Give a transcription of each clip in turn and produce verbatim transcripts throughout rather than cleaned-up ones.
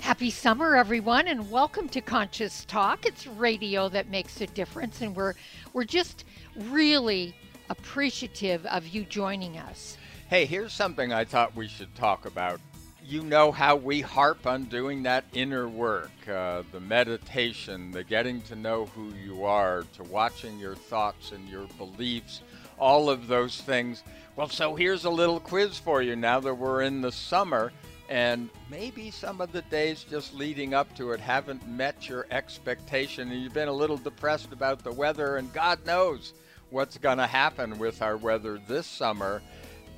Happy summer, everyone, and welcome to Conscious Talk. It's radio that makes a difference, and we're we're just really appreciative of you joining us. Hey, here's something I thought we should talk about. You know how we harp on doing that inner work, uh, the meditation, the getting to know who you are, to watching your thoughts and your beliefs, all of those things. Well, so here's a little quiz for you now that we're in the summer, and maybe some of the days just leading up to it haven't met your expectation, and you've been a little depressed about the weather, and God knows what's going to happen with our weather this summer.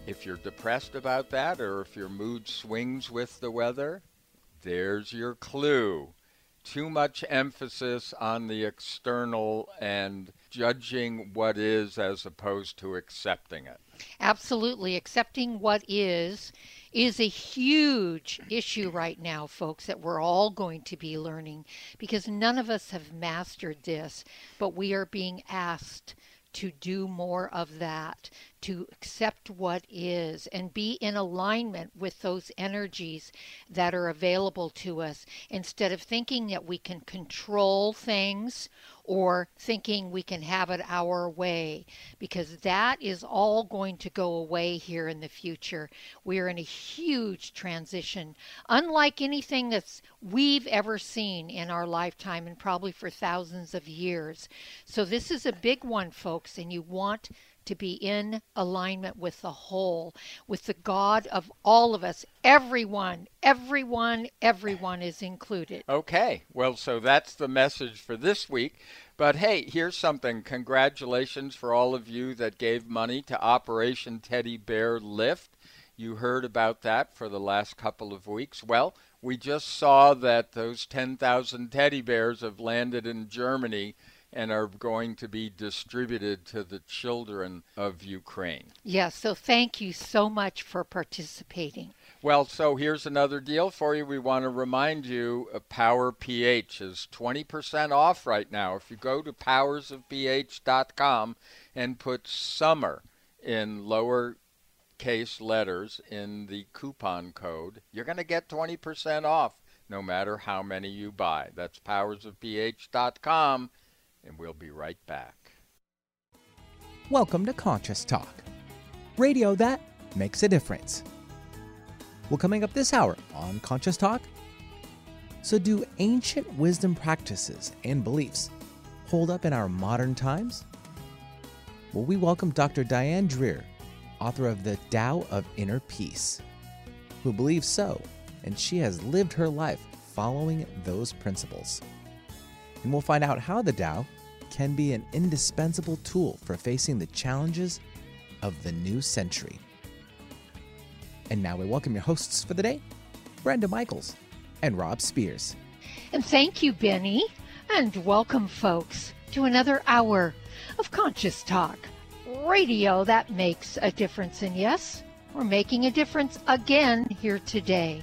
If you're depressed about that, or if your mood swings with the weather, there's your clue. Too much emphasis on the external and judging what is as opposed to accepting it. Absolutely. Accepting what is is a huge issue right now, folks, that we're all going to be learning, because none of us have mastered this, but we are being asked to do more of that, to accept what is and be in alignment with those energies that are available to us, instead of thinking that we can control things or thinking we can have it our way, because that is all going to go away here in the future. We're in a huge transition, unlike anything that's we've ever seen in our lifetime, and probably for thousands of years. So this is a big one, folks, and you want to be in alignment with the whole, with the God of all of us. Everyone, everyone, everyone is included. Okay, well, so that's the message for this week. But hey, here's something. Congratulations for all of you that gave money to Operation Teddy Bear Lift. You heard about that for the last couple of weeks. Well, we just saw that those ten thousand teddy bears have landed in Germany and are going to be distributed to the children of Ukraine. Yes, yeah, so thank you so much for participating. Well, so here's another deal for you. We want to remind you, PowerPH is twenty percent off right now. If you go to powers of p h dot com and put summer in lowercase letters in the coupon code, you're going to get twenty percent off no matter how many you buy. That's powers of p h dot com. And we'll be right back. Welcome to Conscious Talk, radio that makes a difference. Well, coming up this hour on Conscious Talk, so do ancient wisdom practices and beliefs hold up in our modern times? Well, we welcome Doctor Diane Dreher, author of The Tao of Inner Peace, who believes so, and she has lived her life following those principles. And we'll find out how the Tao can be an indispensable tool for facing the challenges of the new century. And now we welcome your hosts for the day, Brenda Michaels and Rob Spears. And thank you, Benny, and welcome, folks, to another hour of Conscious Talk, radio that makes a difference. And yes, we're making a difference again here today,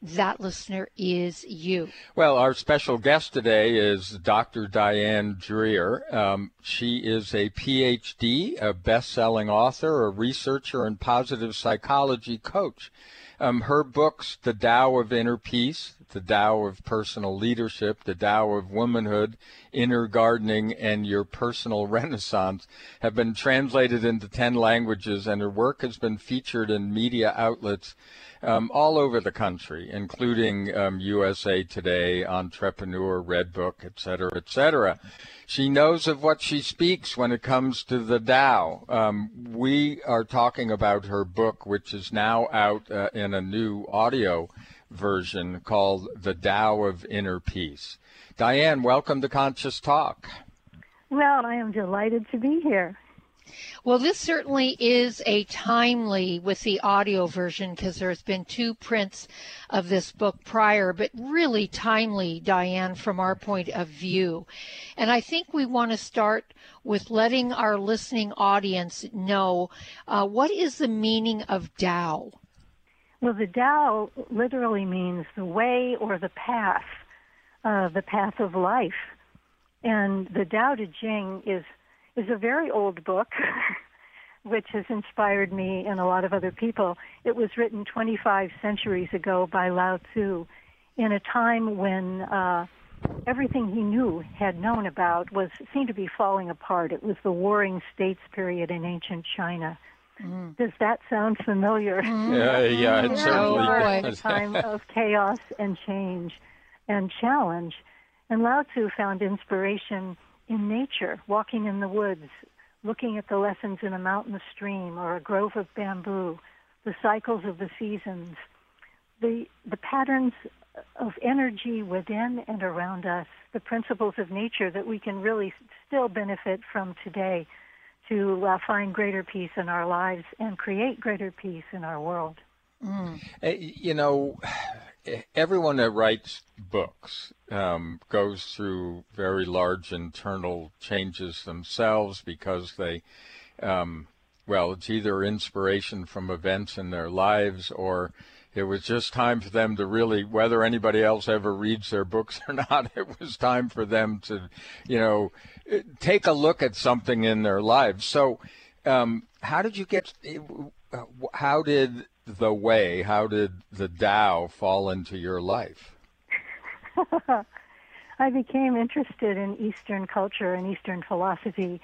That listener is you. Well, our special guest today is Doctor Diane Dreher. Um, she is a P H D, a best-selling author, a researcher, and positive psychology coach. Um, her books, The Tao of Inner Peace, The Tao of Personal Leadership, The Tao of Womanhood, Inner Gardening, and Your Personal Renaissance, have been translated into ten languages, and her work has been featured in media outlets Um, all over the country, including um, U S A Today, Entrepreneur, Redbook, et cetera, et cetera. She knows of what she speaks when it comes to the Tao. Um, we are talking about her book, which is now out uh, in a new audio version called The Tao of Inner Peace. Diane, welcome to Conscious Talk. Well, I am delighted to be here. Well, this certainly is a timely with the audio version because there's been two prints of this book prior, but really timely, Diane, from our point of view. And I think we want to start with letting our listening audience know uh, what is the meaning of Tao? Well, the Tao literally means the way or the path, uh, the path of life. And the Tao Te Ching is is a very old book, which has inspired me and a lot of other people. It was written twenty-five centuries ago by Lao Tzu in a time when uh, everything he knew, had known about, was seemed to be falling apart. It was the Warring States period in ancient China. Mm. Does that sound familiar? Mm. Yeah, yeah, it yeah, certainly does. It was a time of chaos and change and challenge. And Lao Tzu found inspiration in nature, walking in the woods, looking at the lessons in a mountain stream or a grove of bamboo, the cycles of the seasons, the the patterns of energy within and around us, the principles of nature that we can really still benefit from today to uh, find greater peace in our lives and create greater peace in our world. Mm. You know, everyone that writes books um, goes through very large internal changes themselves because they, um, well, it's either inspiration from events in their lives or it was just time for them to really, whether anybody else ever reads their books or not, it was time for them to, you know, take a look at something in their lives. So um, how did you get, how did... the way, how did the Tao fall into your life? I became interested in Eastern culture and Eastern philosophy.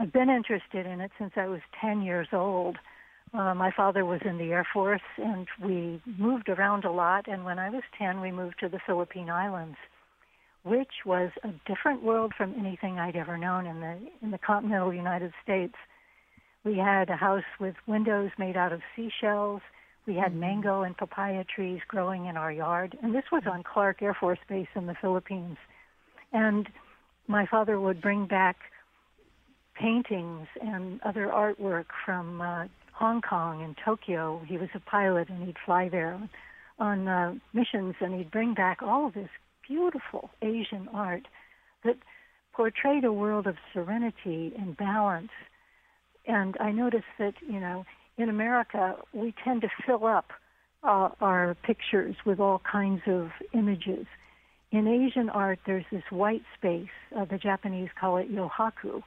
I've been interested in it since I was ten years old. Uh, my father was in the Air Force, and we moved around a lot, and when I was ten, we moved to the Philippine Islands, which was a different world from anything I'd ever known in the, in the continental United States. We had a house with windows made out of seashells. We had mango and papaya trees growing in our yard. And this was on Clark Air Force Base in the Philippines. And my father would bring back paintings and other artwork from uh, Hong Kong and Tokyo. He was a pilot, and he'd fly there on uh, missions, and he'd bring back all of this beautiful Asian art that portrayed a world of serenity and balance. And I noticed that, you know, in America, we tend to fill up uh, our pictures with all kinds of images. In Asian art, there's this white space. Uh, the Japanese call it yohaku,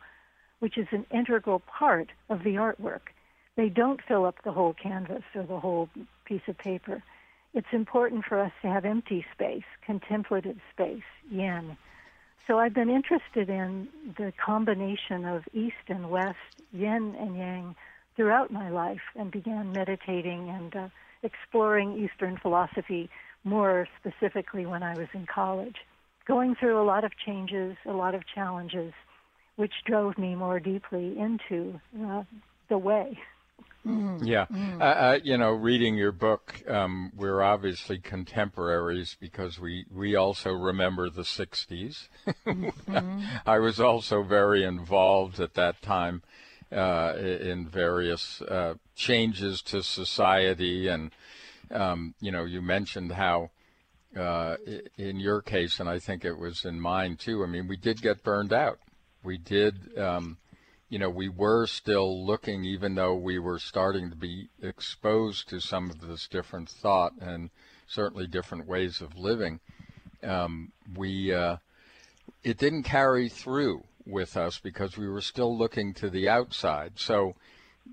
which is an integral part of the artwork. They don't fill up the whole canvas or the whole piece of paper. It's important for us to have empty space, contemplative space, yin. So I've been interested in the combination of East and West, yin and yang, throughout my life, and began meditating and uh, exploring Eastern philosophy more specifically when I was in college, going through a lot of changes, a lot of challenges, which drove me more deeply into uh, the way. Mm. Yeah. Mm. Uh, uh, you know, reading your book, um, we're obviously contemporaries because we, we also remember the sixties. Mm-hmm. I was also very involved at that time uh, in various uh, changes to society. And, um, you know, you mentioned how uh, in your case, and I think it was in mine too, I mean, we did get burned out. We did... Um, You know, we were still looking, even though we were starting to be exposed to some of this different thought and certainly different ways of living. Um, we uh, it didn't carry through with us because we were still looking to the outside. So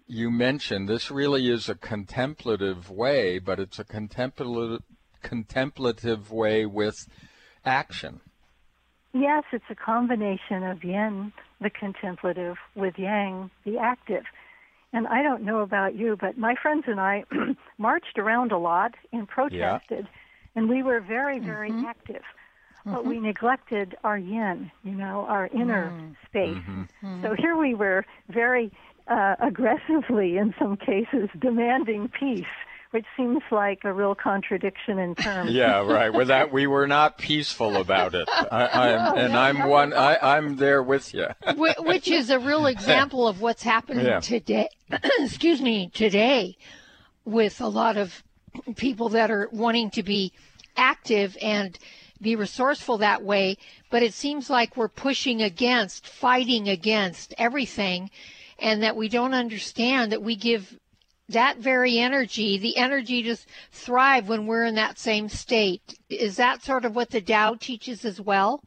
you mentioned this really is a contemplative way, but it's a contemplative contemplative way with action. Yes, it's a combination of yin, the contemplative, with yang, the active. And I don't know about you, but my friends and I marched around a lot and protested, yeah. and we were very, very mm-hmm. active. Mm-hmm. But we neglected our yin, you know, our inner mm-hmm. space. Mm-hmm. So here we were very uh, aggressively, in some cases, demanding peace, which seems like a real contradiction in terms. Yeah, right. Well, that we were not peaceful about it, I, I'm, and I'm one. I, I'm there with you. Which is a real example of what's happening yeah. today. Excuse me, today, with a lot of people that are wanting to be active and be resourceful that way, but it seems like we're pushing against, fighting against everything, and that we don't understand that we give that very energy, the energy to thrive when we're in that same state. Is that sort of what the Tao teaches as well?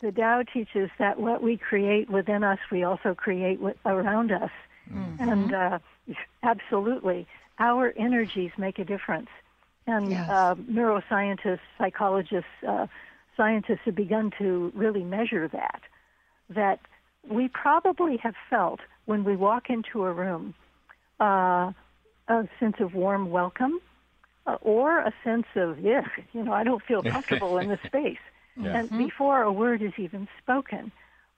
The Tao teaches that what we create within us, we also create around us. Mm-hmm. And uh, absolutely, our energies make a difference. And yes. uh, neuroscientists, psychologists, uh, scientists have begun to really measure that, that we probably have felt when we walk into a room Uh, a sense of warm welcome uh, or a sense of, yeah, you know, I don't feel comfortable in this space. Yeah. And mm-hmm. before a word is even spoken,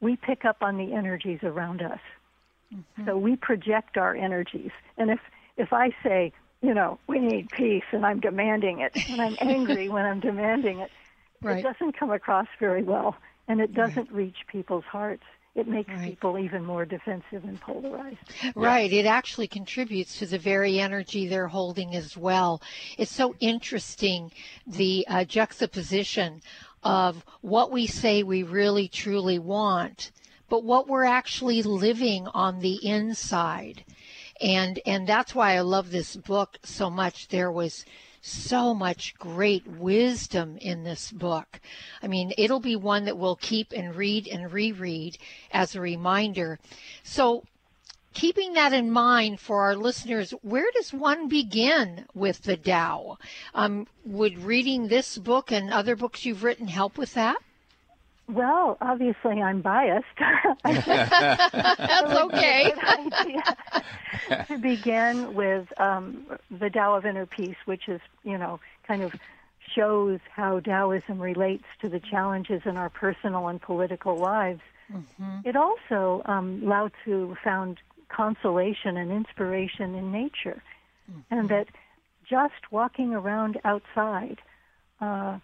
we pick up on the energies around us. Mm-hmm. So we project our energies. And if, if I say, you know, we need peace and I'm demanding it, and I'm angry when I'm demanding it, right. it doesn't come across very well, and it doesn't right. reach people's hearts. It makes right. people even more defensive and polarized. Right. It actually contributes to the very energy they're holding as well. It's so interesting, the uh, juxtaposition of what we say we really, truly want, but what we're actually living on the inside. And, and that's why I love this book so much. There was so much great wisdom in this book. I mean, it'll be one that we'll keep and read and reread as a reminder. So keeping that in mind for our listeners, where does one begin with the Tao? Um, would reading this book and other books you've written help with that? Well, obviously I'm biased. That's okay. To begin with um, the Tao of Inner Peace, which is, you know, kind of shows how Taoism relates to the challenges in our personal and political lives. Mm-hmm. It also, um, Lao Tzu found consolation and inspiration in nature, mm-hmm. and that just walking around outside, uh,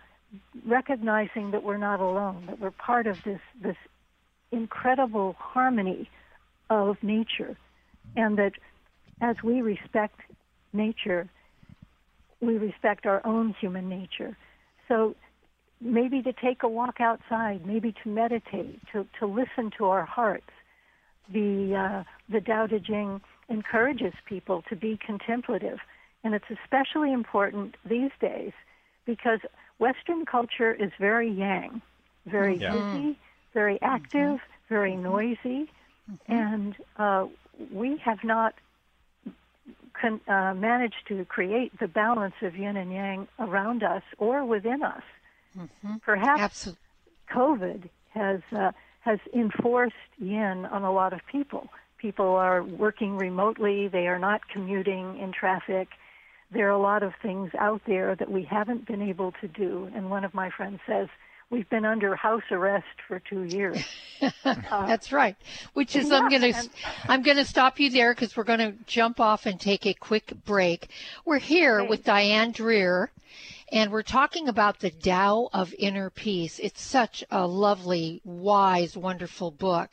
recognizing that we're not alone, that we're part of this this incredible harmony of nature, and that as we respect nature, we respect our own human nature. So maybe to take a walk outside, maybe to meditate, to, to listen to our hearts. The, uh, the Tao Te Ching encourages people to be contemplative, and it's especially important these days because Western culture is very yang, very yeah. busy, very active, mm-hmm. very noisy, mm-hmm. and uh, we have not con- uh, managed to create the balance of yin and yang around us or within us. Mm-hmm. Perhaps Absolutely. COVID has, uh, has enforced yin on a lot of people. People are working remotely. They are not commuting in traffic. There are a lot of things out there that we haven't been able to do. And one of my friends says, we've been under house arrest for two years. Uh, That's right. Which is, yeah, I'm going to I'm going to stop you there because we're going to jump off and take a quick break. We're here okay. with Diane Dreher, and we're talking about the Tao of Inner Peace. It's such a lovely, wise, wonderful book.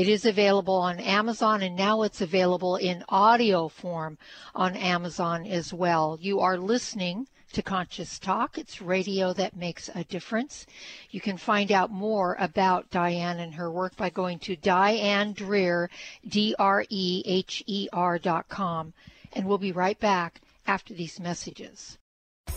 It is available on Amazon, and now it's available in audio form on Amazon as well. You are listening to Conscious Talk. It's radio that makes a difference. You can find out more about Diane and her work by going to Diane Dreher, D R E H E R dot com. And we'll be right back after these messages.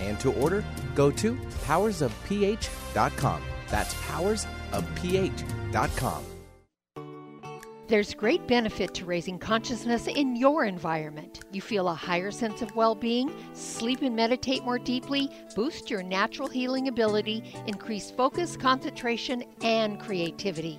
and to order, go to powers of p h dot com. That's powers of p h dot com. There's great benefit to raising consciousness in your environment. You feel a higher sense of well-being, sleep and meditate more deeply, boost your natural healing ability, increase focus, concentration, and creativity.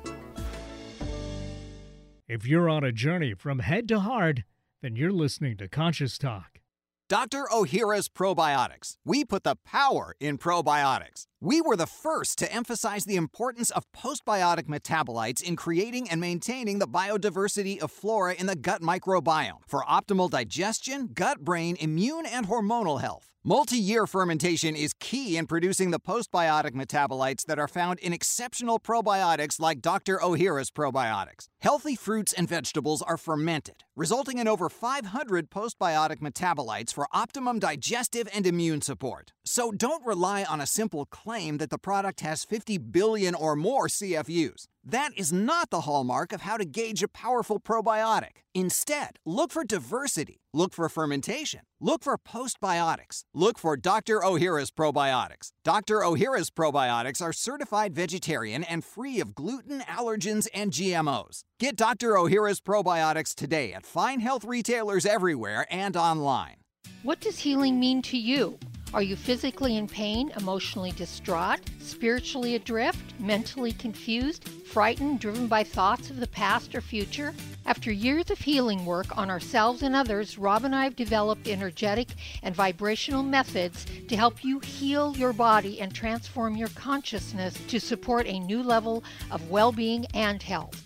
If you're on a journey from head to heart, then you're listening to Conscious Talk. Doctor Ohhira's Probiotics. We put the power in probiotics. We were the first to emphasize the importance of postbiotic metabolites in creating and maintaining the biodiversity of flora in the gut microbiome for optimal digestion, gut, brain, immune, and hormonal health. Multi-year fermentation is key in producing the postbiotic metabolites that are found in exceptional probiotics like Doctor Ohhira's Probiotics. Healthy fruits and vegetables are fermented, resulting in over five hundred postbiotic metabolites for optimum digestive and immune support. So don't rely on a simple claim that the product has fifty billion or more C F Us. That is not the hallmark of how to gauge a powerful probiotic. Instead, look for diversity, look for fermentation, look for postbiotics, look for Doctor Ohhira's Probiotics. Doctor Ohhira's Probiotics are certified vegetarian and free of gluten, allergens, and G M Os. Get Doctor Ohhira's Probiotics today at fine health retailers everywhere and online. What does healing mean to you? Are you physically in pain, emotionally distraught, spiritually adrift, mentally confused, frightened, driven by thoughts of the past or future? After years of healing work on ourselves and others, Rob and I have developed energetic and vibrational methods to help you heal your body and transform your consciousness to support a new level of well-being and health.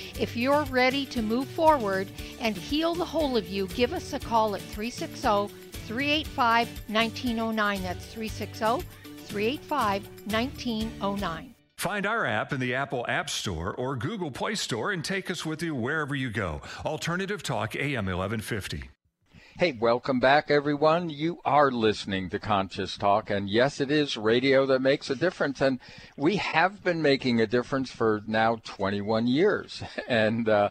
If you're ready to move forward and heal the whole of you, give us a call at three six zero, three eight five, one nine zero nine. That's three six zero, three eight five, one nine zero nine. Find our app in the Apple App Store or Google Play Store and take us with you wherever you go. Alternative Talk, A M eleven fifty. Hey, welcome back, everyone. You are listening to Conscious Talk, and yes, it is radio that makes a difference, and we have been making a difference for now twenty-one years, and, uh,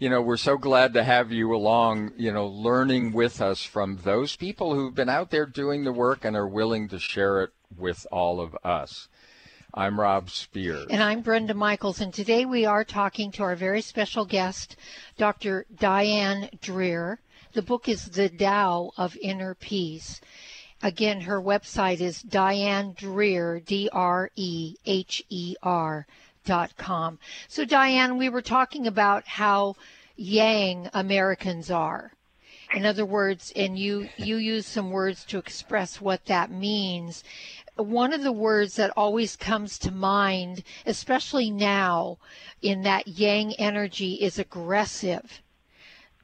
you know, we're so glad to have you along, you know, learning with us from those people who've been out there doing the work and are willing to share it with all of us. I'm Rob Spears. And I'm Brenda Michaels, and today we are talking to our very special guest, Doctor Diane Dreher. The book is The Tao of Inner Peace. Again, her website is Diane Dreher, D R E H E R, dot com. So, Diane, we were talking about how yang Americans are. In other words, and you, you use some words to express what that means. One of the words that always comes to mind, especially now, in that yang energy is aggressive.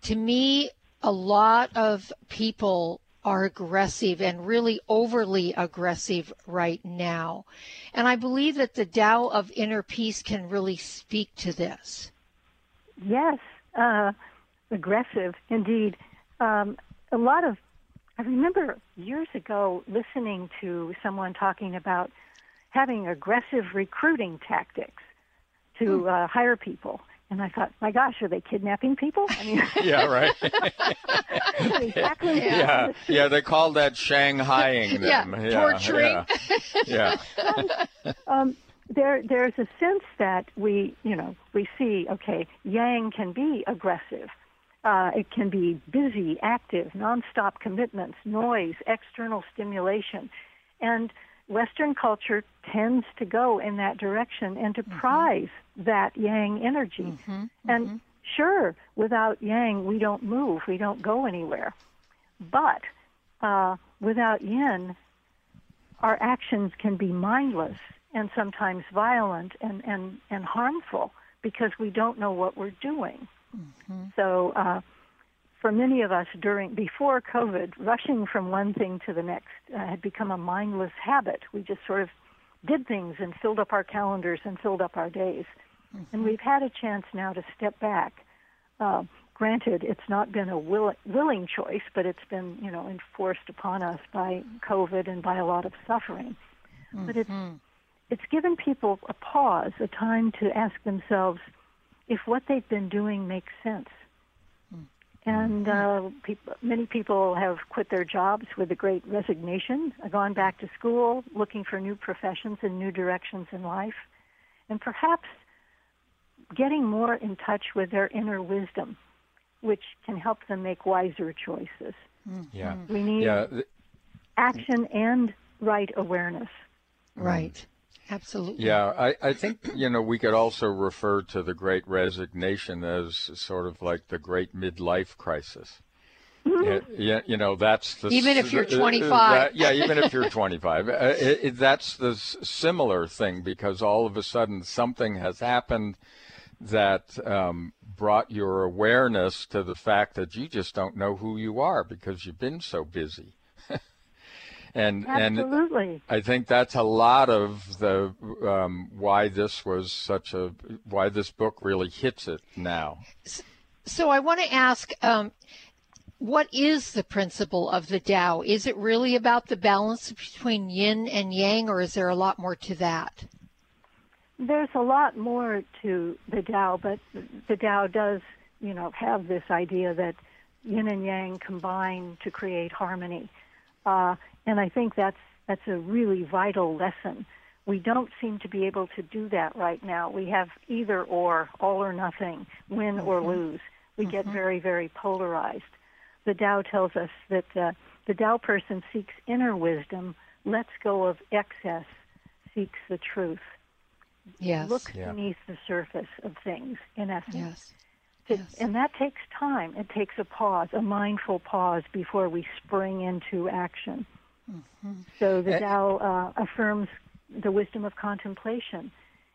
To me, a lot of people are aggressive and really overly aggressive right now. And I believe that the Tao of Inner Peace can really speak to this. Yes, uh, aggressive indeed. Um, a lot of, I remember years ago listening to someone talking about having aggressive recruiting tactics to uh, hire people. And I thought, my gosh, are they kidnapping people? I mean, yeah, right. Exactly. Yeah, yeah. yeah, they call that Shanghaiing them. Yeah, yeah. torturing. Yeah. yeah. And, um, there, there's a sense that we, you know, we see, okay, yang can be aggressive. Uh, it can be busy, active, nonstop commitments, noise, external stimulation. And Western culture tends to go in that direction and to mm-hmm. prize that yang energy. Mm-hmm, and mm-hmm. sure, without yang, we don't move. We don't go anywhere. But uh, without yin, our actions can be mindless and sometimes violent and, and, and harmful because we don't know what we're doing. Mm-hmm. So uh, for many of us during before COVID, rushing from one thing to the next uh, had become a mindless habit. We just sort of did things and filled up our calendars and filled up our days. Mm-hmm. And we've had a chance now to step back. Uh, granted, it's not been a will- willing choice, but it's been, you know, enforced upon us by COVID and by a lot of suffering. Mm-hmm. But it's, it's given people a pause, a time to ask themselves, if what they've been doing makes sense. And uh, people, many people have quit their jobs with the great resignation, gone back to school, looking for new professions and new directions in life, and perhaps getting more in touch with their inner wisdom, which can help them make wiser choices. Yeah. We need yeah. action and right awareness. Right. Absolutely. Yeah, I, I think, you know, we could also refer to the Great Resignation as sort of like the Great Midlife Crisis. Mm-hmm. It, you, you know, that's the... Even if you're twenty-five. That, yeah, even if you're twenty-five. It, it, that's the similar thing, because all of a sudden something has happened that um, brought your awareness to the fact that you just don't know who you are because you've been so busy. And, and I think that's a lot of the um, why this was such a why this book really hits it now. So I want to ask, um, what is the principle of the Tao? Is it really about the balance between yin and yang, or is there a lot more to that? There's a lot more to the Tao, but the Tao does, you know, have this idea that yin and yang combine to create harmony. Uh, And I think that's that's a really vital lesson. We don't seem to be able to do that right now. We have either or, all or nothing, win mm-hmm. or lose. We mm-hmm. get very, very polarized. The Tao tells us that uh, the Tao person seeks inner wisdom, lets go of excess, seeks the truth, yes. looks yeah. beneath the surface of things, in essence. Yes. It, yes. And that takes time. It takes a pause, a mindful pause, before we spring into action. Mm-hmm. So the Tao uh, affirms the wisdom of contemplation.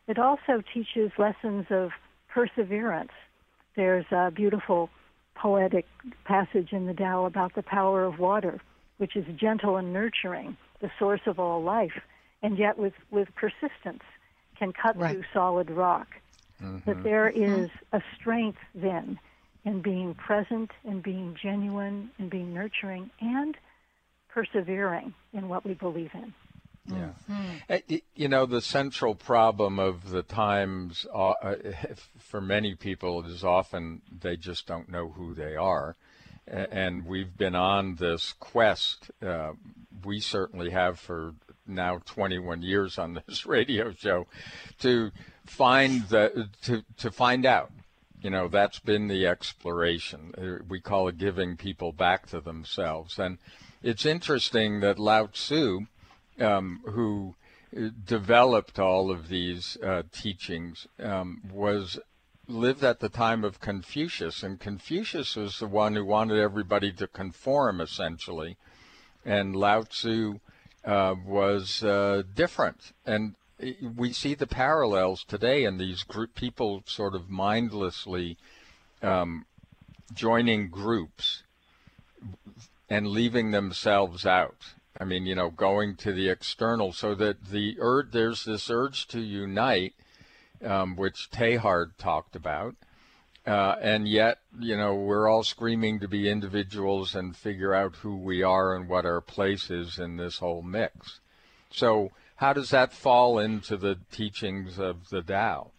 It also teaches lessons of perseverance. There's a beautiful poetic passage in the Tao about the power of water, which is gentle and nurturing, the source of all life, and yet with, with persistence can cut right. through solid rock. Mm-hmm. That there is a strength then in being present and being genuine and being nurturing and persevering in what we believe in. Yeah. Mm-hmm. You know, the central problem of the times uh, for many people is often they just don't know who they are. And we've been on this quest. Uh, we certainly have for now twenty-one years on this radio show to find the to, to find out. You know, that's been the exploration. We call it giving people back to themselves. And it's interesting that Lao Tzu, um, who developed all of these uh, teachings, um, was lived at the time of Confucius, and Confucius was the one who wanted everybody to conform, essentially, and Lao Tzu uh, was uh, different. And we see the parallels today in these group people sort of mindlessly um, joining groups and leaving themselves out. I mean, you know, going to the external, so that the urge, there's this urge to unite, um, which Teilhard talked about, uh, and yet, you know, we're all screaming to be individuals and figure out who we are and what our place is in this whole mix. So how does that fall into the teachings of the Tao?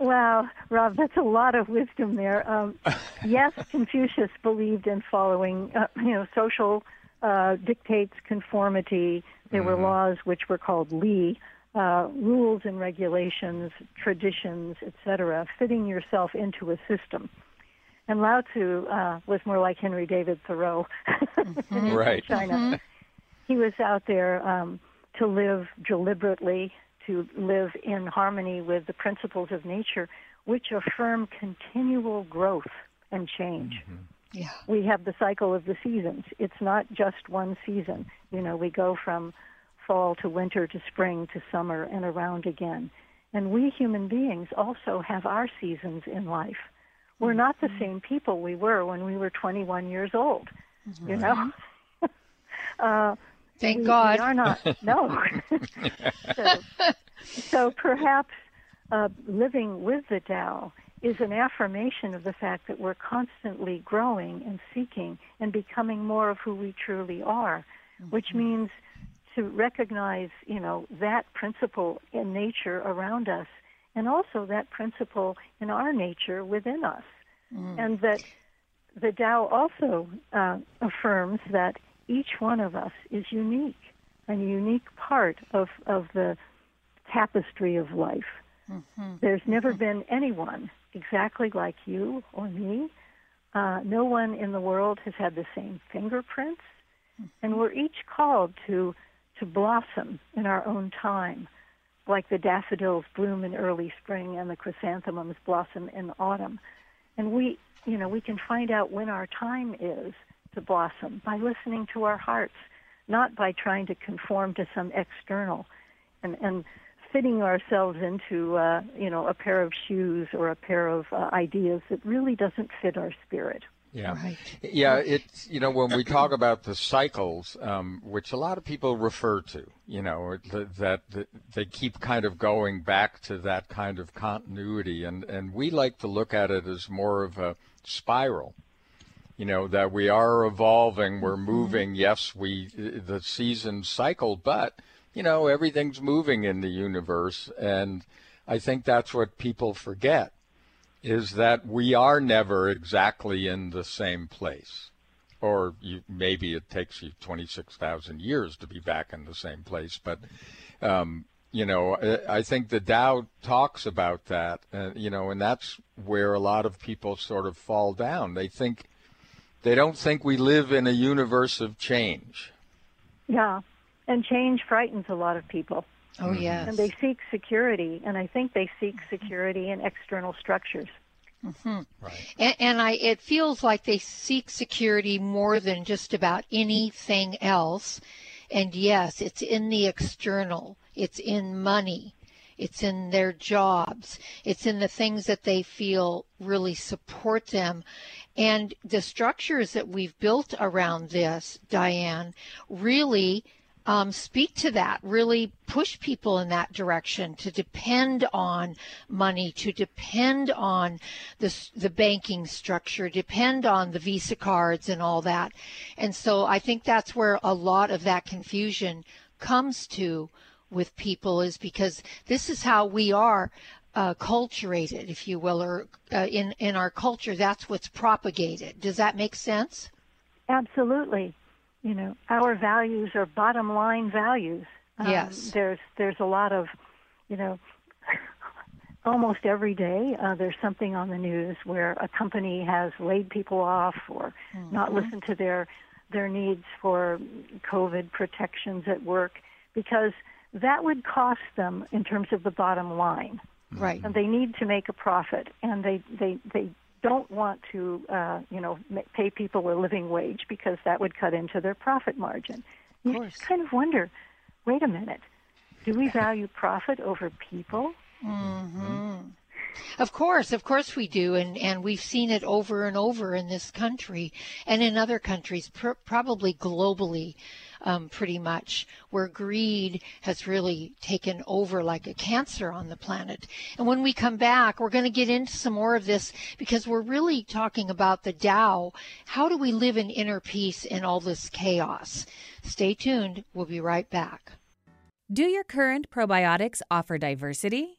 Wow, Rob, that's a lot of wisdom there. Um, yes, Confucius believed in following, uh, you know, social uh, dictates, conformity. There mm-hmm. were laws which were called li, uh, rules and regulations, traditions, et cetera, fitting yourself into a system. And Lao Tzu uh, was more like Henry David Thoreau mm-hmm. in right. China. Mm-hmm. He was out there um, to live deliberately, to live in harmony with the principles of nature, which affirm continual growth and change. Mm-hmm. Yeah. We have the cycle of the seasons. It's not just one season. You know, we go from fall to winter to spring to summer and around again. And we human beings also have our seasons in life. We're mm-hmm. not the same people we were when we were twenty-one years old, mm-hmm. you know? uh, Thank we, God. We are not. No. so, so perhaps uh, living with the Tao is an affirmation of the fact that we're constantly growing and seeking and becoming more of who we truly are, mm-hmm. which means to recognize, you know, that principle in nature around us and also that principle in our nature within us. Mm. And that the Tao also uh, affirms that each one of us is unique, and a unique part of, of the tapestry of life. Mm-hmm. There's never mm-hmm. been anyone exactly like you or me. Uh, no one in the world has had the same fingerprints, mm-hmm. and we're each called to, to blossom in our own time, like the daffodils bloom in early spring and the chrysanthemums blossom in autumn. And we, you know, we can find out when our time is to blossom by listening to our hearts, not by trying to conform to some external and, and fitting ourselves into, uh, you know, a pair of shoes or a pair of uh, ideas that really doesn't fit our spirit. Yeah. Right. Yeah. It's, you know, when we talk about the cycles, um, which a lot of people refer to, you know, that, that, that they keep kind of going back to that kind of continuity. And, and we like to look at it as more of a spiral. You know, that we are evolving, we're moving, yes, we the season cycle, but, you know, everything's moving in the universe. And I think that's what people forget, is that we are never exactly in the same place. Or you, maybe it takes you twenty-six thousand years to be back in the same place. But, um, you know, I, I think the Tao talks about that, uh, you know, and that's where a lot of people sort of fall down. They think... They don't think we live in a universe of change. Yeah, and change frightens a lot of people. Oh, yes. And they seek security, and I think they seek security in external structures. Mm-hmm. Right. And, and I, it feels like they seek security more than just about anything else. And, yes, it's in the external. It's in money. It's in their jobs. It's in the things that they feel really support them. And the structures that we've built around this, Diane, really um, speak to that, really push people in that direction to depend on money, to depend on the, the banking structure, depend on the Visa cards and all that. And so I think that's where a lot of that confusion comes to with people, is because this is how we are. Uh, culturated, if you will, or uh, in, in our culture, that's what's propagated. Does that make sense? Absolutely. You know, our values are bottom line values. Um, yes. There's, there's a lot of, you know, almost every day uh, there's something on the news where a company has laid people off or mm-hmm. not listened to their, their needs for COVID protections at work, because that would cost them in terms of the bottom line. Right. And they need to make a profit, and they, they, they don't want to, uh, you know, pay people a living wage because that would cut into their profit margin. You just kind of wonder, wait a minute, do we value profit over people? Mm-hmm. Of course, of course we do, and, and we've seen it over and over in this country and in other countries, pr- probably globally. Um, pretty much, where greed has really taken over like a cancer on the planet. And when we come back, we're going to get into some more of this, because we're really talking about the Tao. How do we live in inner peace in all this chaos? Stay tuned. We'll be right back. Do your current probiotics offer diversity?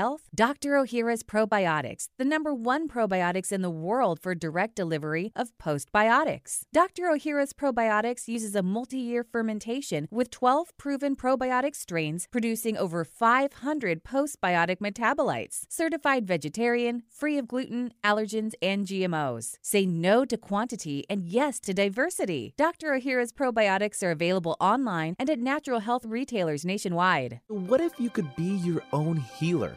Health, Doctor Ohhira's Probiotics, the number one probiotics in the world for direct delivery of postbiotics. Doctor Ohhira's Probiotics uses a multi-year fermentation with twelve proven probiotic strains producing over five hundred postbiotic metabolites. Certified vegetarian, free of gluten, allergens, and G M Os. Say no to quantity and yes to diversity. Doctor Ohhira's Probiotics are available online and at natural health retailers nationwide. What if you could be your own healer?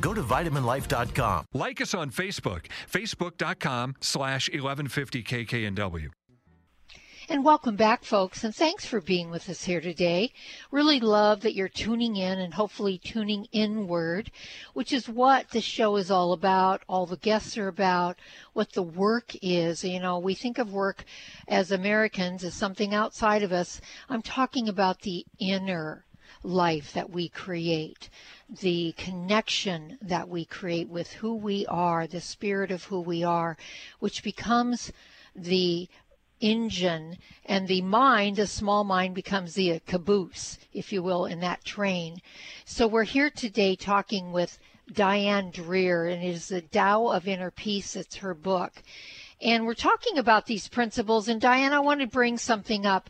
Go to vitamin life dot com. Like us on Facebook, facebook dot com slash eleven fifty K K N W. And welcome back, folks, and thanks for being with us here today. Really love that you're tuning in and hopefully tuning inward, which is what this show is all about, all the guests are about, what the work is. You know, we think of work as Americans as something outside of us. I'm talking about the inner life that we create, the connection that we create with who we are, the spirit of who we are, which becomes the engine, and the mind, the small mind, becomes the caboose, if you will, in that train. So we're here today talking with Diane Dreher, and it is The Tao of Inner Peace. It's her book. And we're talking about these principles, and Diane, I want to bring something up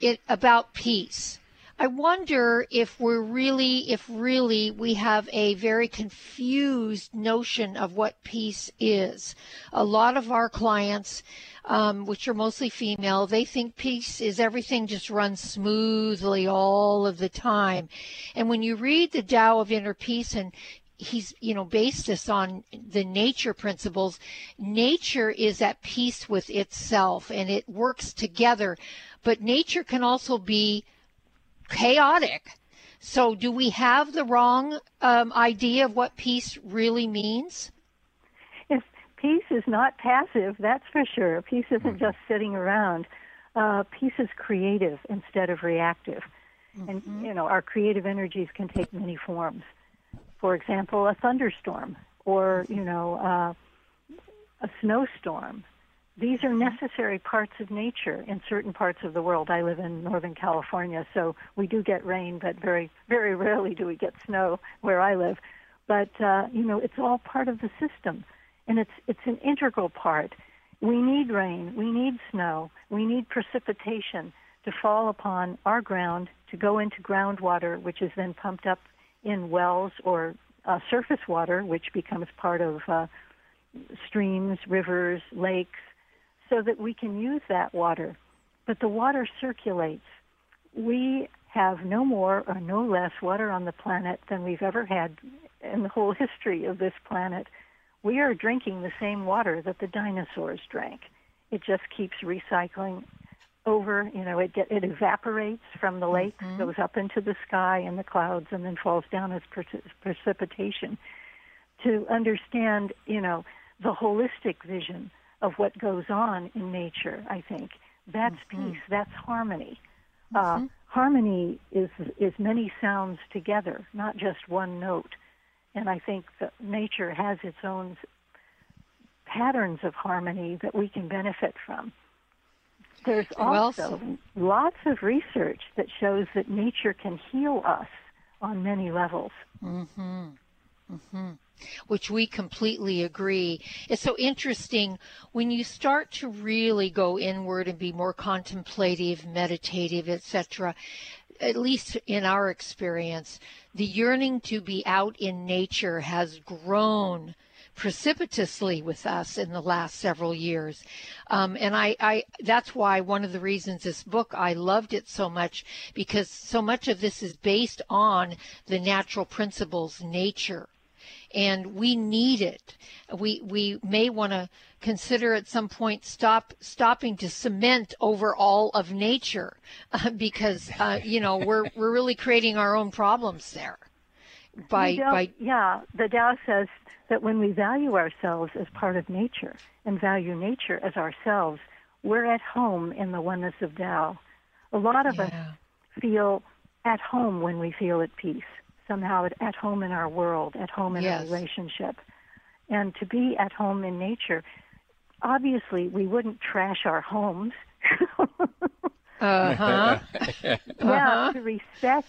it, about peace. I wonder if we're really, if really we have a very confused notion of what peace is. A lot of our clients, um, which are mostly female, they think peace is everything just runs smoothly all of the time. And when you read The Tao of Inner Peace, and he's, you know, based this on the nature principles, nature is at peace with itself and it works together. But nature can also be chaotic. So do we have the wrong um, idea of what peace really means? Yes, peace is not passive, that's for sure. Peace isn't mm-hmm. just sitting around. Uh, peace is creative instead of reactive. Mm-hmm. And, you know, our creative energies can take many forms. For example, a thunderstorm or, you know, uh, a snowstorm. These are necessary parts of nature in certain parts of the world. I live in Northern California, so we do get rain, but very, very rarely do we get snow where I live. But, uh, you know, it's all part of the system, and it's it's an integral part. We need rain. We need snow. We need precipitation to fall upon our ground, to go into groundwater, which is then pumped up in wells or uh, surface water, which becomes part of uh, streams, rivers, lakes, so that we can use that water. But the water circulates. We have no more or no less water on the planet than we've ever had in the whole history of this planet. We are drinking the same water that the dinosaurs drank. It just keeps recycling over, you know, it, get, it evaporates from the lake, mm-hmm. goes up into the sky and the clouds, and then falls down as pre- precipitation. To understand, you know, the holistic vision of what goes on in nature, I think, that's mm-hmm. peace, that's harmony. Mm-hmm. Uh, harmony is is many sounds together, not just one note. And I think that nature has its own patterns of harmony that we can benefit from. There's also lots of research that shows that nature can heal us on many levels. Mm-hmm. Mm-hmm. Which we completely agree. It's so interesting when you start to really go inward and be more contemplative, meditative, et cetera, at least in our experience, the yearning to be out in nature has grown precipitously with us in the last several years. Um, and I, I, that's why one of the reasons this book, I loved it so much, because so much of this is based on the natural principles, nature. And we need it. We we may want to consider at some point stop stopping to cement over all of nature, uh, because uh, you know we're we're really creating our own problems there. By by yeah, the Tao says that when we value ourselves as part of nature and value nature as ourselves, we're at home in the oneness of Tao. A lot of yeah. us feel at home when we feel at peace. Somehow at home in our world, at home in yes. our relationship. And to be at home in nature, obviously we wouldn't trash our homes. uh-huh. Yeah, uh-huh. to respect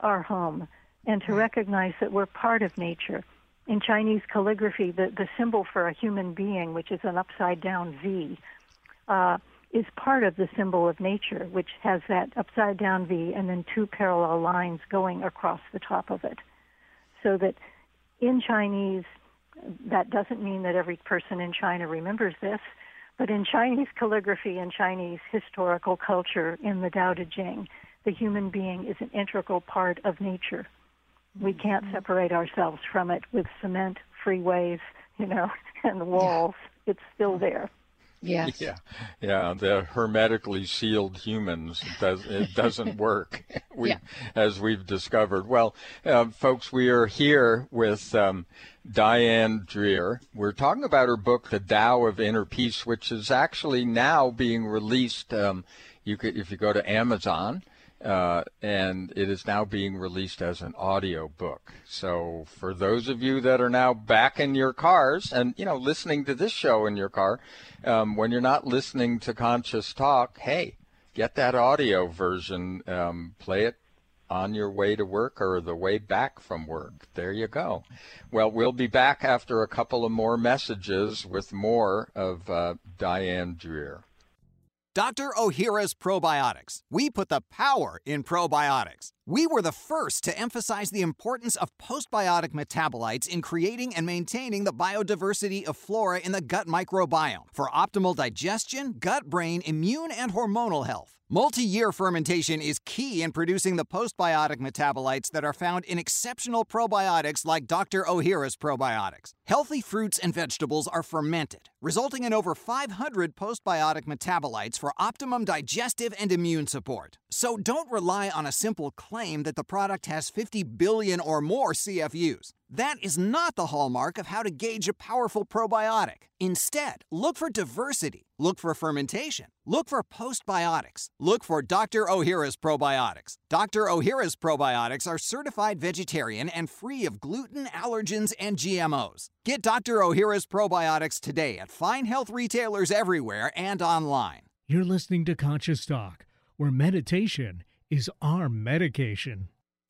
our home and to recognize that we're part of nature. In Chinese calligraphy, the, the symbol for a human being, which is an upside-down V, uh, is part of the symbol of nature, which has that upside-down V and then two parallel lines going across the top of it. So that in Chinese, that doesn't mean that every person in China remembers this, but in Chinese calligraphy and Chinese historical culture in the Tao Te Ching, the human being is an integral part of nature. We can't separate ourselves from it with cement, freeways, you know, and walls. It's still there. Yes. Yeah, yeah. The hermetically sealed humans, it, does, it doesn't work, we, yeah. as we've discovered. Well, uh, folks, we are here with um, Diane Dreher. We're talking about her book, The Tao of Inner Peace, which is actually now being released. Um, you could, if you go to Amazon, uh, and it is now being released as an audio book. So for those of you that are now back in your cars and, you know, listening to this show in your car, um, when you're not listening to Conscious Talk, hey, get that audio version, um, play it on your way to work or the way back from work. There you go. Well, we'll be back after a couple of more messages with more of uh, Diane Dreher. Doctor Ohhira's Probiotics. We put the power in probiotics. We were the first to emphasize the importance of postbiotic metabolites in creating and maintaining the biodiversity of flora in the gut microbiome for optimal digestion, gut, brain, immune, and hormonal health. Multi-year fermentation is key in producing the postbiotic metabolites that are found in exceptional probiotics like Doctor Ohhira's Probiotics. Healthy fruits and vegetables are fermented, resulting in over five hundred postbiotic metabolites for optimum digestive and immune support. So don't rely on a simple claim that the product has fifty billion or more C F Us. That is not the hallmark of how to gauge a powerful probiotic. Instead, look for diversity, look for fermentation, look for postbiotics, look for Doctor Ohhira's Probiotics. Doctor Ohhira's Probiotics are certified vegetarian and free of gluten, allergens, and G M Os. Get Doctor Ohhira's Probiotics today at fine health retailers everywhere and online. You're listening to Conscious Talk, where meditation is our medication.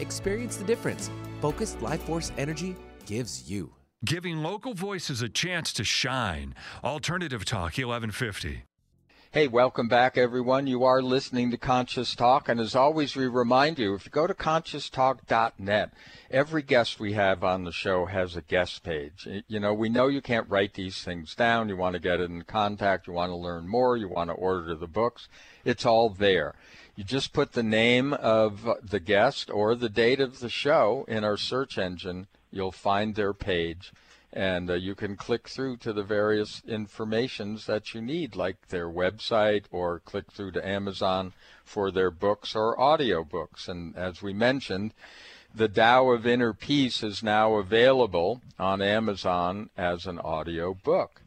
Experience the difference Focused Life Force Energy gives you. Giving local voices a chance to shine. Alternative Talk eleven fifty. Hey, welcome back, everyone. You are listening to Conscious Talk, and as always, we remind you, if you go to Conscious Talk dot net, every guest we have on the show has a guest page. You know, we know you can't write these things down. You want to get in contact. You want to learn more. You want to order the books. It's all there. You just put the name of the guest or the date of the show in our search engine. You'll find their page, and uh, you can click through to the various informations that you need, like their website, or click through to Amazon for their books or audiobooks. And as we mentioned, The Tao of Inner Peace is now available on Amazon as an audio book.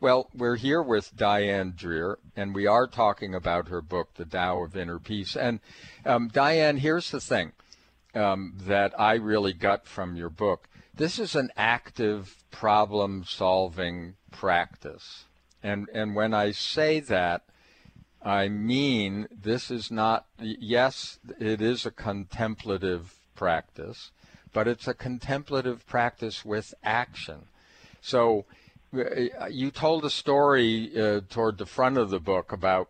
Well, we're here with Diane Dreher, and we are talking about her book, The Tao of Inner Peace. And um, Diane, here's the thing um, that I really got from your book. This is an active problem-solving practice. And, and when I say that, I mean this is not, yes, it is a contemplative practice, but it's a contemplative practice with action. So you told a story uh, toward the front of the book about,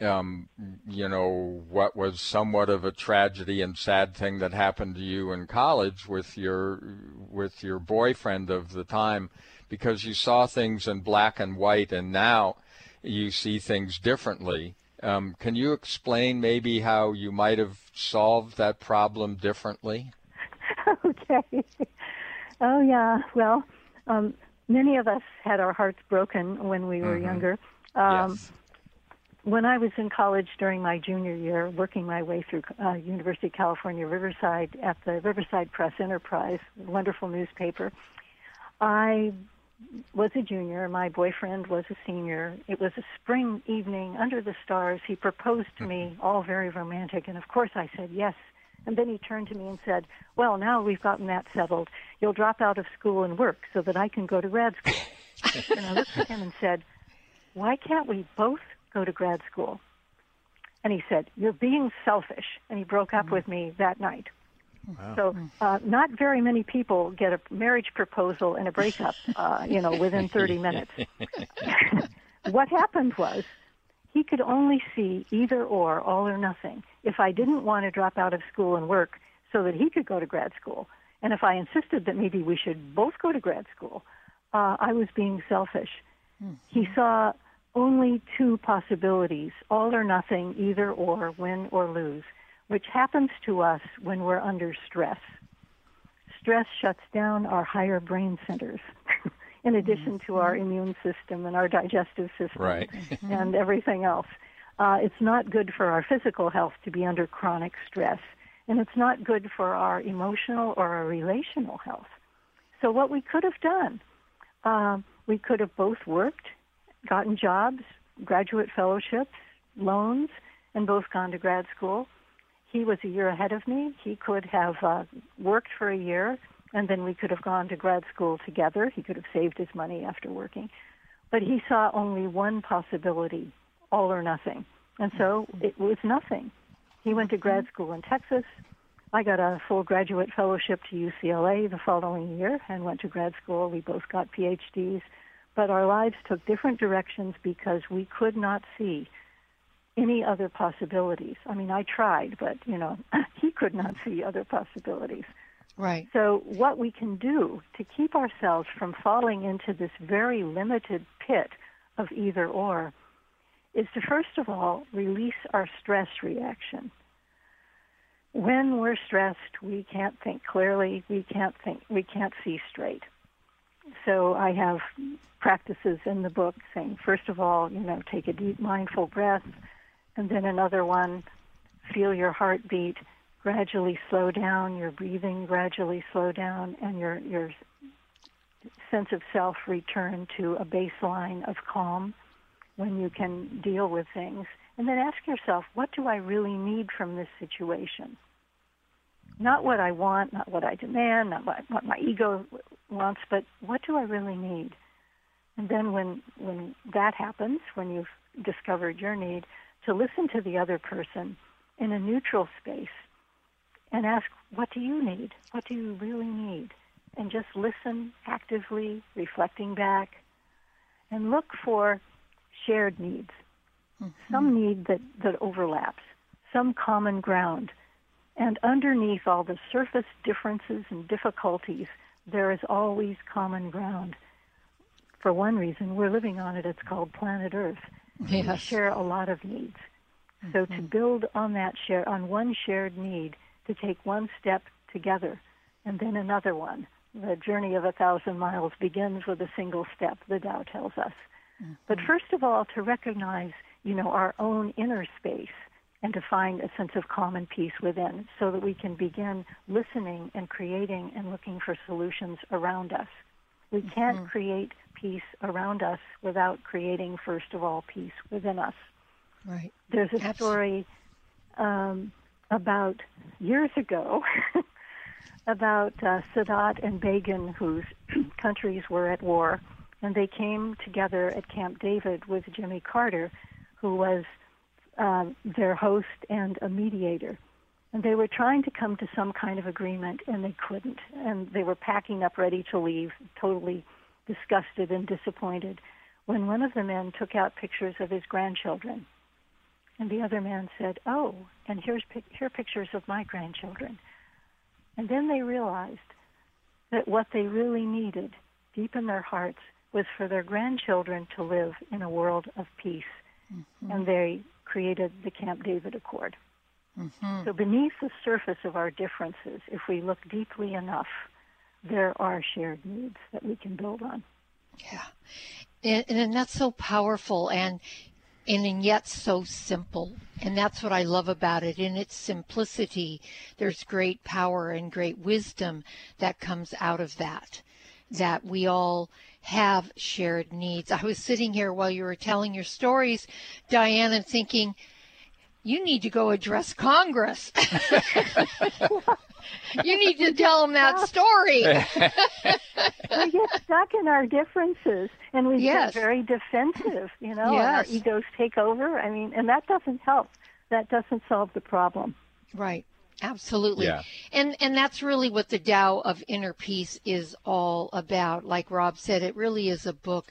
um, you know, what was somewhat of a tragedy and sad thing that happened to you in college with your with your boyfriend of the time, because you saw things in black and white, and now you see things differently. Um, can you explain maybe how you might have solved that problem differently? Okay. Oh, yeah. Well, um many of us had our hearts broken when we were mm-hmm. younger. Um, yes. When I was in college during my junior year, working my way through uh, University of California, Riverside, at the Riverside Press Enterprise, wonderful newspaper, I was a junior. My boyfriend was a senior. It was a spring evening under the stars. He proposed to me, all very romantic, and of course I said yes. And then he turned to me and said, well, now we've gotten that settled. You'll drop out of school and work so that I can go to grad school. And I looked at him and said, why can't we both go to grad school? And he said, you're being selfish. And he broke up with me that night. Wow. So uh, not very many people get a marriage proposal and a breakup, uh, you know, within thirty minutes. What happened was, he could only see either or, all or nothing. If I didn't want to drop out of school and work so that he could go to grad school, and if I insisted that maybe we should both go to grad school, uh, I was being selfish. Mm-hmm. He saw only two possibilities, all or nothing, either or, win or lose, which happens to us when we're under stress. Stress shuts down our higher brain centers, in addition to our immune system and our digestive system, right. and everything else. Uh, it's not good for our physical health to be under chronic stress, and it's not good for our emotional or our relational health. So what we could have done, uh, we could have both worked, gotten jobs, graduate fellowships, loans, and both gone to grad school. He was a year ahead of me. He could have uh, worked for a year, and then we could have gone to grad school together. He could have saved his money after working. But he saw only one possibility, all or nothing. And so it was nothing. He went to grad school in Texas. I got a full graduate fellowship to U C L A the following year and went to grad school. We both got P H Ds. But our lives took different directions because we could not see any other possibilities. I mean, I tried, but, you know, he could not see other possibilities. Right. So what we can do to keep ourselves from falling into this very limited pit of either or is to, first of all, release our stress reaction. When we're stressed, we can't think clearly, we can't think, we can't see straight. So I have practices in the book saying, first of all, you know, take a deep mindful breath, and then another one, feel your heartbeat, gradually slow down, your breathing gradually slow down, and your, your sense of self return to a baseline of calm when you can deal with things. And then ask yourself, what do I really need from this situation? Not what I want, not what I demand, not what my ego wants, but what do I really need? And then when when that happens, when you've discovered your need, to listen to the other person in a neutral space and ask, what do you need? What do you really need? And just listen actively, reflecting back, and look for shared needs, mm-hmm. some need that, that overlaps, some common ground. And underneath all the surface differences and difficulties, there is always common ground. For one reason, we're living on it. It's called planet Earth. Yes. We share a lot of needs. Mm-hmm. So to build on that share, on one shared need, to take one step together and then another one. The journey of a thousand miles begins with a single step, the Tao tells us. Mm-hmm. But first of all, to recognize, you know, our own inner space, and to find a sense of calm and peace within so that we can begin listening and creating and looking for solutions around us. We can't mm-hmm. create peace around us without creating, first of all, peace within us. Right. There's a Absolutely. story um, about years ago about uh, Sadat and Begin, whose countries were at war, and they came together at Camp David with Jimmy Carter, who was Uh, their host and a mediator. And they were trying to come to some kind of agreement, and they couldn't. And they were packing up ready to leave, totally disgusted and disappointed, when one of the men took out pictures of his grandchildren. And the other man said, oh, and here's pic- here are pictures of my grandchildren. And then they realized that what they really needed, deep in their hearts, was for their grandchildren to live in a world of peace. Mm-hmm. And they created the Camp David Accord. Mm-hmm. So beneath the surface of our differences, if we look deeply enough, there are shared needs that we can build on. Yeah. And, and that's so powerful and, and yet so simple. And that's what I love about it. In its simplicity, there's great power and great wisdom that comes out of that, that we all have shared needs. I was sitting here while you were telling your stories, Diane, and thinking, you need to go address Congress. You need to tell them that story. We get stuck in our differences, and we yes. get very defensive, you know, yes. and our egos take over. I mean, and that doesn't help. That doesn't solve the problem. Right. Absolutely. Yeah. And and that's really what the Tao of Inner Peace is all about. Like Rob said, it really is a book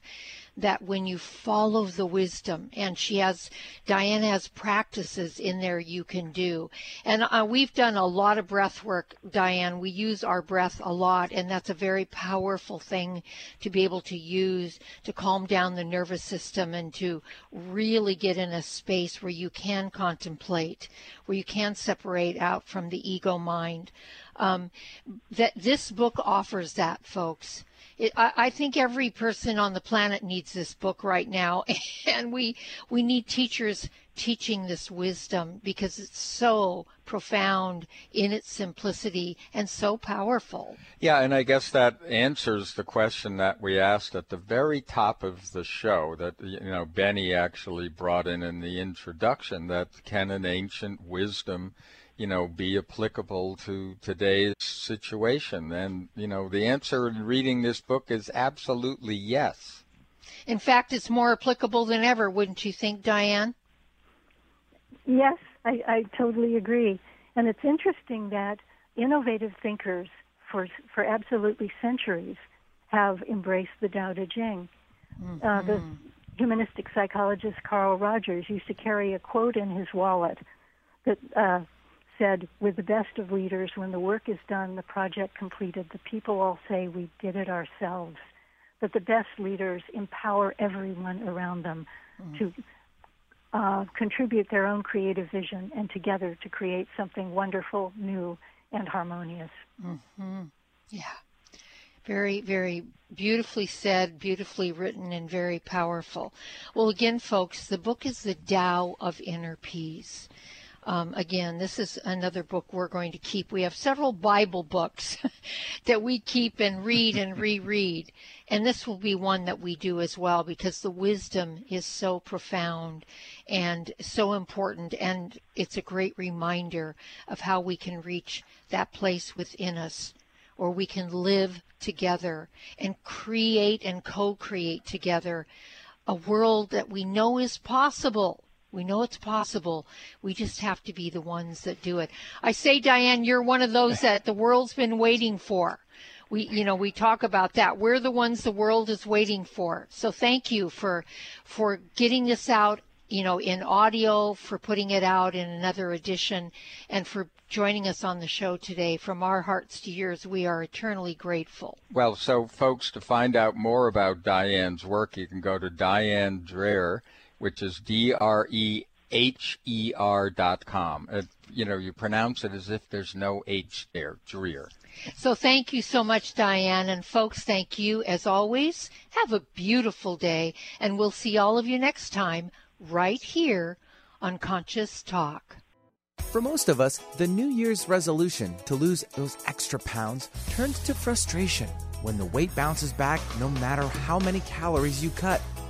that when you follow the wisdom, and she has, Diane has practices in there you can do. And uh, we've done a lot of breath work, Diane. We use our breath a lot, and that's a very powerful thing to be able to use to calm down the nervous system and to really get in a space where you can contemplate, where you can separate out from the ego mind. Um, that this book offers that, folks. It, I, I think every person on the planet needs this book right now, and we we need teachers teaching this wisdom because it's so profound in its simplicity and so powerful. Yeah, and I guess that answers the question that we asked at the very top of the show that, you know, Benny actually brought in in the introduction, that can an ancient wisdom, you know, be applicable to today's situation? And, you know, the answer in reading this book is absolutely yes. In fact, it's more applicable than ever, wouldn't you think, Diane? Yes, I, I totally agree. And it's interesting that innovative thinkers for, for absolutely centuries have embraced the Tao Te Ching. Mm-hmm. Uh, the humanistic psychologist Carl Rogers used to carry a quote in his wallet that uh, said, with the best of leaders, when the work is done, the project completed, the people all say we did it ourselves. But the best leaders empower everyone around them mm. to uh, contribute their own creative vision and together to create something wonderful, new, and harmonious. Mm-hmm. Yeah. Very, very beautifully said, beautifully written, and very powerful. Well, again, folks, the book is The Tao of Inner Peace. Um, again, this is another book we're going to keep. We have several Bible books that we keep and read and reread. And this will be one that we do as well because the wisdom is so profound and so important. And it's a great reminder of how we can reach that place within us, or we can live together and create and co-create together a world that we know is possible. We know it's possible. We just have to be the ones that do it. I say, Diane, you're one of those that the world's been waiting for. We, you know, we talk about that. We're the ones the world is waiting for. So thank you for, for getting this out, you know, in audio, for putting it out in another edition, and for joining us on the show today. From our hearts to yours, we are eternally grateful. Well, so folks, to find out more about Diane's work, you can go to Diane Dreher, which is D R E H E R dot com. It, you know, you pronounce it as if there's no H there, Dreher. So thank you so much, Diane. And folks, thank you as always. Have a beautiful day. And we'll see all of you next time right here on Conscious Talk. For most of us, the New Year's resolution to lose those extra pounds turns to frustration when the weight bounces back no matter how many calories you cut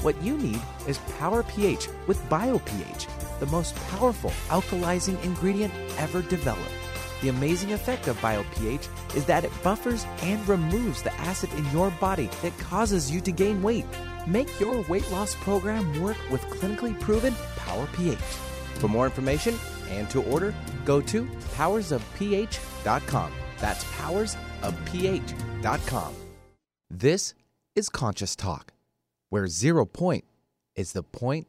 What you need is PowerPH with BioPH, the most powerful alkalizing ingredient ever developed. The amazing effect of BioPH is that it buffers and removes the acid in your body that causes you to gain weight. Make your weight loss program work with clinically proven PowerPH. For more information and to order, go to powers of p h dot com. That's powers of p h dot com. This is Conscious Talk, where zero point is the point